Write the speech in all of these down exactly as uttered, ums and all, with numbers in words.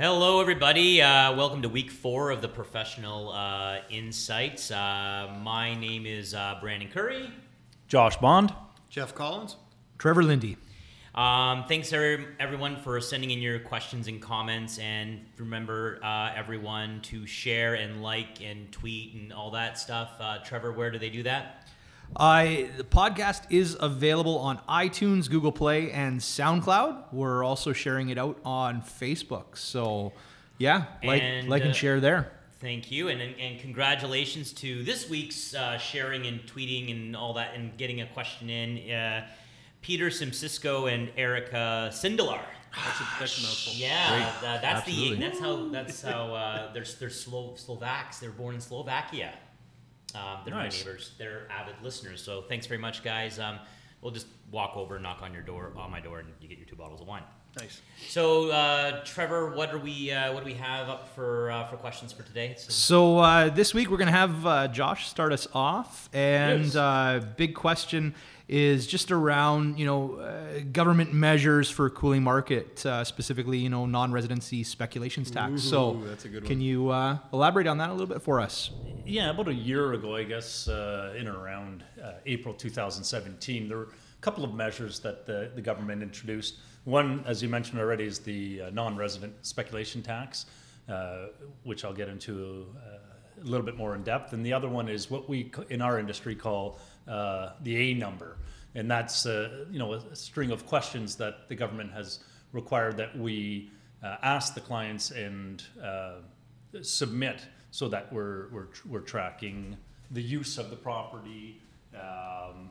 Hello, everybody. Uh, welcome to week four of the Professional uh, Insights. Uh, my name is uh, Brandon Curry. Josh Bond. Jeff Collins. Trevor Lindy. Um, thanks, every, everyone, for sending in your questions and comments. And remember, uh, everyone, to share and like and tweet and all that stuff. Uh, Trevor, where do they do that? I, the podcast is available on iTunes, Google Play, and SoundCloud. We're also sharing it out on Facebook. So, yeah, like and, like uh, and share there. Thank you, and and, and congratulations to this week's uh, sharing and tweeting and all that and getting a question in. Uh, Peter Simcisco and Erica Sindelar. That's a, that's a mouthful. Yeah, uh, that's Absolutely. the that's how that's how uh, they're they're Slo- Slovaks. They're born in Slovakia. Um, they're nice. My neighbors. They're avid listeners. So thanks very much, guys. Um, we'll just walk over, knock on your door, on my door, and you get your two bottles of wine. Nice. So, uh, Trevor, what are we? Uh, what do we have up for uh, for questions for today? So, so uh, this week we're gonna have uh, Josh start us off, and yes. uh, big question is just around you know uh, government measures for cooling market, uh, specifically you know non-residency speculations tax. Ooh, so that's a good one. Can you uh, elaborate on that a little bit for us? Yeah, about a year ago, I guess, uh, in around uh, April two thousand seventeen, there were a couple of measures that the, the government introduced. One, as you mentioned already, is the uh, non-resident speculation tax, uh, which I'll get into uh, a little bit more in depth. And the other one is what we, in our industry, call uh, the A number. And that's uh, you know a string of questions that the government has required that we uh, ask the clients and uh, submit so that we're, we're, we're tracking the use of the property. Um,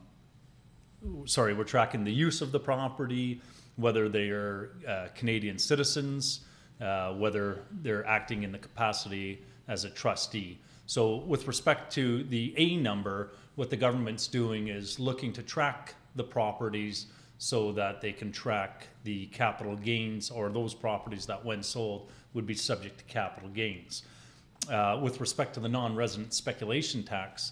sorry, we're tracking the use of the property, whether they are uh, Canadian citizens, uh, whether they're acting in the capacity as a trustee. So with respect to the A number, what the government's doing is looking to track the properties so that they can track the capital gains, or those properties that when sold would be subject to capital gains. Uh, with respect to the non-resident speculation tax,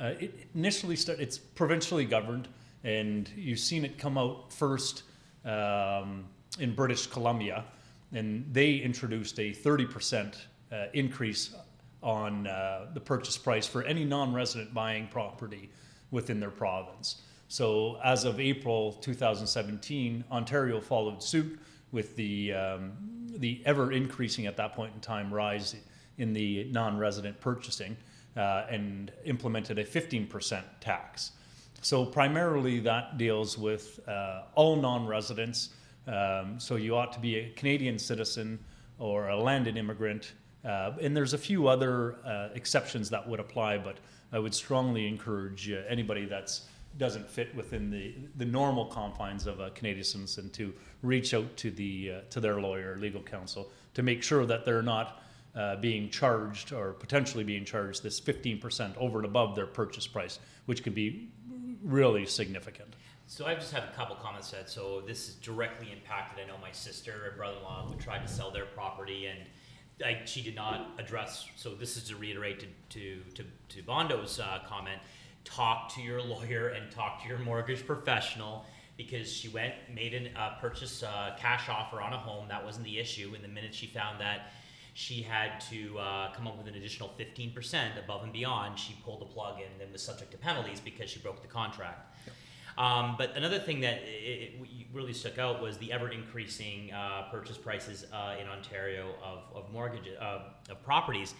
uh, it initially st- it's provincially governed, and you've seen it come out first Um, in British Columbia, and they introduced a thirty percent uh, increase on uh, the purchase price for any non-resident buying property within their province. So as of April two thousand seventeen, Ontario followed suit with the um, the ever-increasing at that point in time rise in the non-resident purchasing uh, and implemented a fifteen percent tax. So primarily that deals with uh, all non-residents. Um, so you ought to be a Canadian citizen or a landed immigrant. Uh, and there's a few other uh, exceptions that would apply, but I would strongly encourage uh, anybody that doesn't fit within the, the normal confines of a Canadian citizen to reach out to the uh, to their lawyer or legal counsel to make sure that they're not Uh, being charged or potentially being charged this fifteen percent over and above their purchase price, which could be really significant. So I just have a couple comments that, so this is directly impacted. I know my sister and brother-in-law who tried to sell their property, and I, she did not address, so this is to reiterate to, to, to, to Bondo's uh, comment, talk to your lawyer and talk to your mortgage professional, because she went, made a uh, purchase uh, cash offer on a home. That wasn't the issue, and the minute she found that she had to uh, come up with an additional fifteen percent above and beyond, she pulled the plug and then was subject to penalties because she broke the contract. Yep. Um, but another thing that it, it really stuck out was the ever-increasing uh, purchase prices uh, in Ontario of, of mortgages, uh, of properties.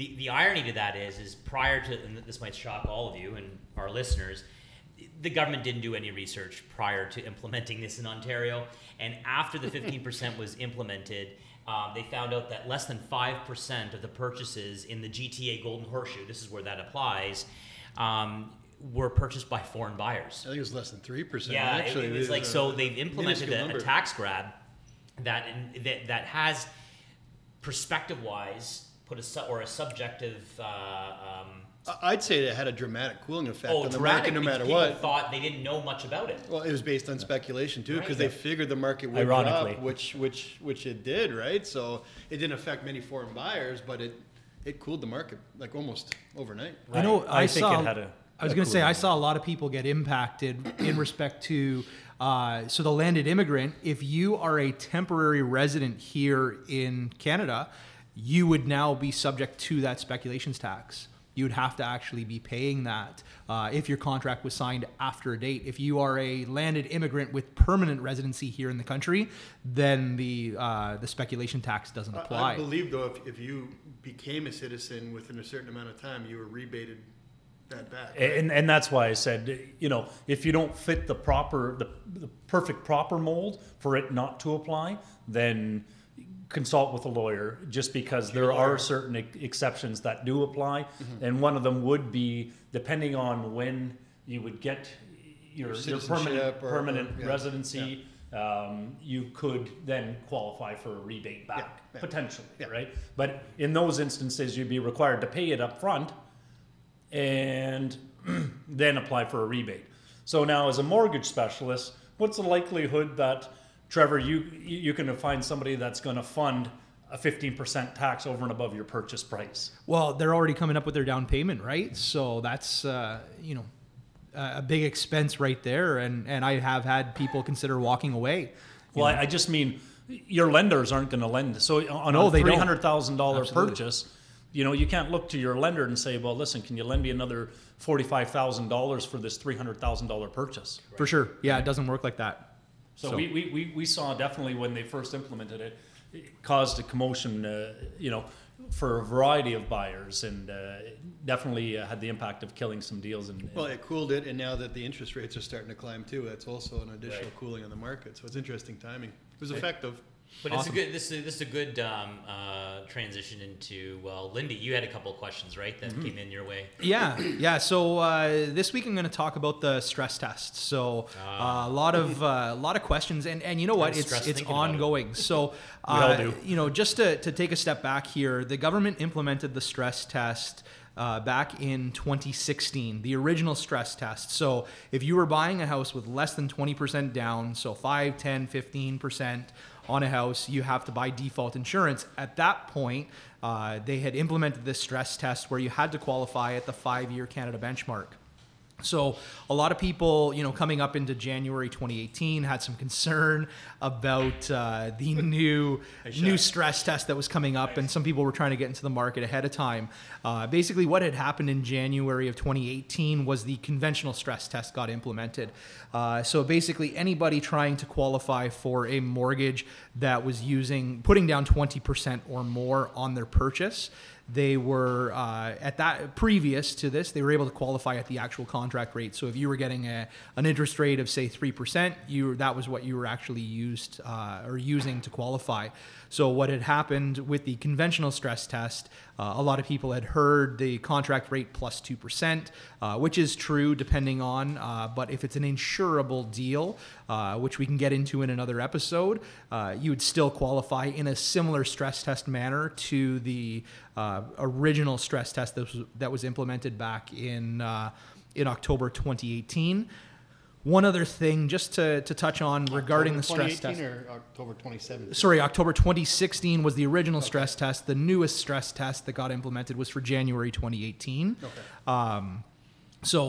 The the irony to that is, is prior to, and this might shock all of you and our listeners, the government didn't do any research prior to implementing this in Ontario. And after the fifteen percent was implemented, Um, they found out that less than five percent of the purchases in the G T A Golden Horseshoe, this is where that applies, um, were purchased by foreign buyers. I think it was less than three percent. Yeah, actually. It, it's like, so they've implemented a, a tax grab that, in, that that has, perspective-wise, put a su- or a subjective... Uh, um, I'd say it had a dramatic cooling effect oh, on the market, no matter people what. People thought they didn't know much about it. Well, it was based on speculation too, because right. they figured the market would drop, which which which it did, right? So it didn't affect many foreign buyers, but it, it cooled the market like almost overnight. Right. I know I, I think saw, it had a. I was going to say, I saw a lot of people get impacted in respect to, uh, so the landed immigrant, if you are a temporary resident here in Canada, you would now be subject to that speculations tax. You would have to actually be paying that uh, if your contract was signed after a date. If you are a landed immigrant with permanent residency here in the country, then the uh, the speculation tax doesn't apply. I believe, though, if, if you became a citizen within a certain amount of time, you were rebated that back. Right? And and that's why I said, you know, if you don't fit the proper, the, the perfect proper mold for it not to apply, then consult with a lawyer, just because there are certain ex- exceptions that do apply. Mm-hmm. And one of them would be, depending on when you would get your, your permanent, or, permanent or, yeah, residency, yeah. Um, you could then qualify for a rebate back, yeah, yeah, potentially, yeah, right? But in those instances, you'd be required to pay it up front and then apply for a rebate. So now, as a mortgage specialist, what's the likelihood that, Trevor, you you can find somebody that's going to fund a fifteen percent tax over and above your purchase price? Well, they're already coming up with their down payment, right? So that's uh, you know, a big expense right there. And and I have had people consider walking away. Well, I, I just mean your lenders aren't going to lend. So on no, a three hundred thousand dollars purchase, you know, you can't look to your lender and say, well, listen, can you lend me another forty-five thousand dollars for this three hundred thousand dollars purchase? Right. For sure. Yeah, it doesn't work like that. So, so. We, we, we saw definitely when they first implemented it, it caused a commotion, uh, you know, for a variety of buyers, and uh, definitely uh, had the impact of killing some deals. And, and well, it cooled it, and now that the interest rates are starting to climb too, that's also an additional right. cooling on the market. So it's interesting timing. It was effective. But awesome. It's a good. This is this is a good um, uh, transition into. Well, Lindy, you had a couple of questions, right, that mm-hmm. came in your way. Yeah, yeah. So uh, this week I'm going to talk about the stress test. So uh, uh, a lot of a uh, lot of questions, and, and you know what, it's it's ongoing. It. So uh, you know, just to to take a step back here, the government implemented the stress test Uh, back in twenty sixteen, the original stress test. So if you were buying a house with less than twenty percent down, so five, ten, fifteen percent on a house, you have to buy default insurance. At that point, uh, they had implemented this stress test where you had to qualify at the five-year Canada benchmark. So a lot of people, you know, coming up into January twenty eighteen had some concern about uh, the new new stress test that was coming up, nice. And some people were trying to get into the market ahead of time. Uh, basically, what had happened in January of twenty eighteen was the conventional stress test got implemented. Uh, so basically, anybody trying to qualify for a mortgage that was using putting down twenty percent or more on their purchase, they were uh, at that previous to this, they were able to qualify at the actual contract rate. So if you were getting a, an interest rate of say three percent, you that was what you were actually used uh, or using to qualify. So what had happened with the conventional stress test, uh, a lot of people had heard the contract rate plus two percent, uh, which is true depending on, uh, but if it's an insurable deal, uh, which we can get into in another episode, uh, you would still qualify in a similar stress test manner to the Uh, original stress test that was, that was implemented back in uh, in October twenty eighteen. One other thing, just to, to touch on regarding the stress test. October twenty eighteen or October twenty seventeen? Sorry, October twenty sixteen was the original okay. stress test. The newest stress test that got implemented was for January twenty eighteen. Okay. Um, So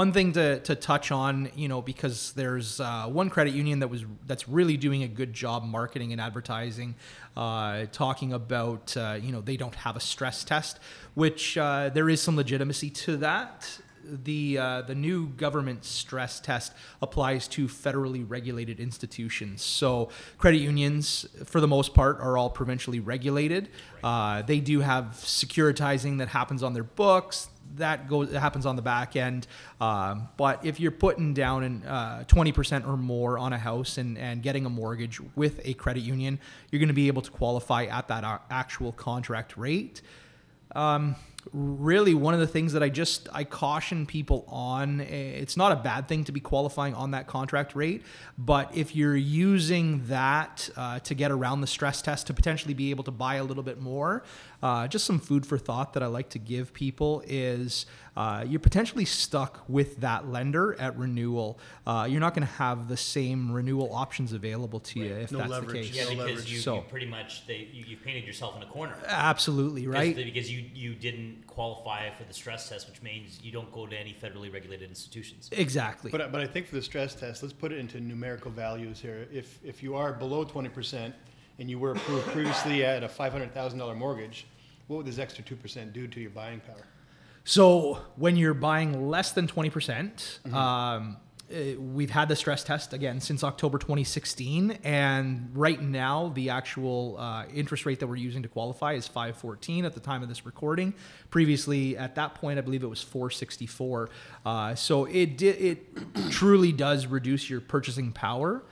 one thing to, to touch on, you know, because there's uh, one credit union that was that's really doing a good job marketing and advertising, uh, talking about, uh, you know, they don't have a stress test, which uh, there is some legitimacy to that. The uh, the new government stress test applies to federally regulated institutions. So credit unions, for the most part, are all provincially regulated. Right. Uh, they do have securitizing that happens on their books. That goes happens on the back end. Um, but if you're putting down in, uh, twenty percent or more on a house and, and getting a mortgage with a credit union, you're going to be able to qualify at that actual contract rate. Um, really, one of the things that I just I caution people on, it's not a bad thing to be qualifying on that contract rate, but if you're using that uh, to get around the stress test to potentially be able to buy a little bit more, uh, just some food for thought that I like to give people is uh, you're potentially stuck with that lender at renewal. Uh, you're not going to have the same renewal options available to you right. if no that's leverage. The case. Yeah, because no you, so, you pretty much they, you, you painted yourself in a corner. Absolutely right. Because, because you you didn't. didn't qualify for the stress test, which means you don't go to any federally regulated institutions. Exactly. But but I think for the stress test, let's put it into numerical values here. If if you are below twenty percent and you were approved previously at a five hundred thousand dollars mortgage, what would this extra two percent do to your buying power? So when you're buying less than twenty percent, mm-hmm. um, we've had the stress test again since October twenty sixteen, and right now the actual uh, interest rate that we're using to qualify is five fourteen at the time of this recording. Previously, at that point, I believe it was four sixty-four. Uh, so it di- it truly does reduce your purchasing power.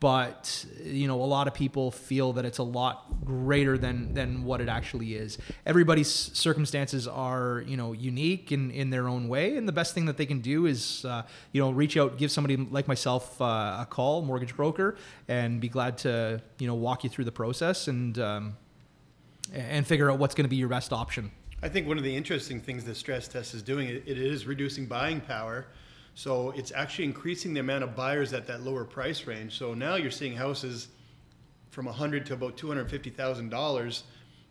But, you know, a lot of people feel that it's a lot greater than than what it actually is. Everybody's circumstances are, you know, unique in, in their own way. And the best thing that they can do is, uh, you know, reach out, give somebody like myself uh, a call, mortgage broker, and be glad to, you know, walk you through the process and um, and figure out what's going to be your best option. I think one of the interesting things the stress test is doing, it, it is reducing buying power. So it's actually increasing the amount of buyers at that lower price range. So now you're seeing houses from one hundred thousand dollars to about two hundred fifty thousand dollars.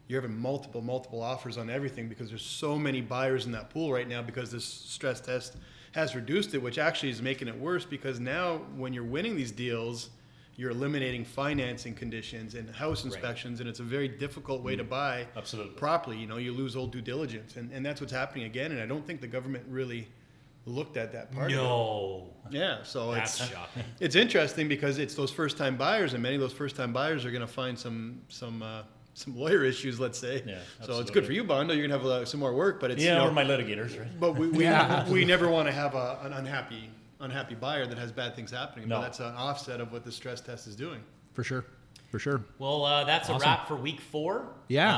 You're having multiple, multiple offers on everything because there's so many buyers in that pool right now because this stress test has reduced it, which actually is making it worse because now when you're winning these deals, you're eliminating financing conditions and house inspections, right. And it's a very difficult way mm-hmm. to buy Absolutely. Properly. You know, you lose all due diligence, and, and that's what's happening again, and I don't think the government really looked at that part. No. Of it. Yeah. So That's it's shocking. It's interesting because it's those first time buyers, and many of those first time buyers are going to find some some uh, some lawyer issues, let's say. Yeah. Absolutely. So it's good for you, Bondo. You're going to have uh, some more work, but it's yeah, you know, or my litigators, right? But we we, yeah. we never want to have a, an unhappy unhappy buyer that has bad things happening. No. But that's an offset of what the stress test is doing. For sure. For sure. Well, uh, that's awesome. A wrap for week four. Yeah.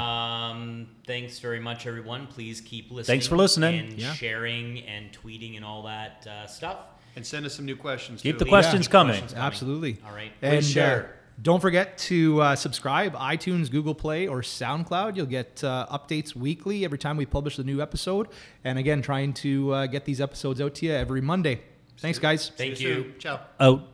Um, thanks very much, everyone. Please keep listening. Thanks for listening. And yeah. sharing and tweeting and all that uh, stuff. And send us some new questions. Keep too. the questions, yeah. coming. questions coming. Absolutely. All right. Please and share. Uh, don't forget to uh, subscribe, iTunes, Google Play, or SoundCloud. You'll get uh, updates weekly every time we publish a new episode. And again, trying to uh, get these episodes out to you every Monday. Thanks, guys. Thank See you. you. Ciao. Out.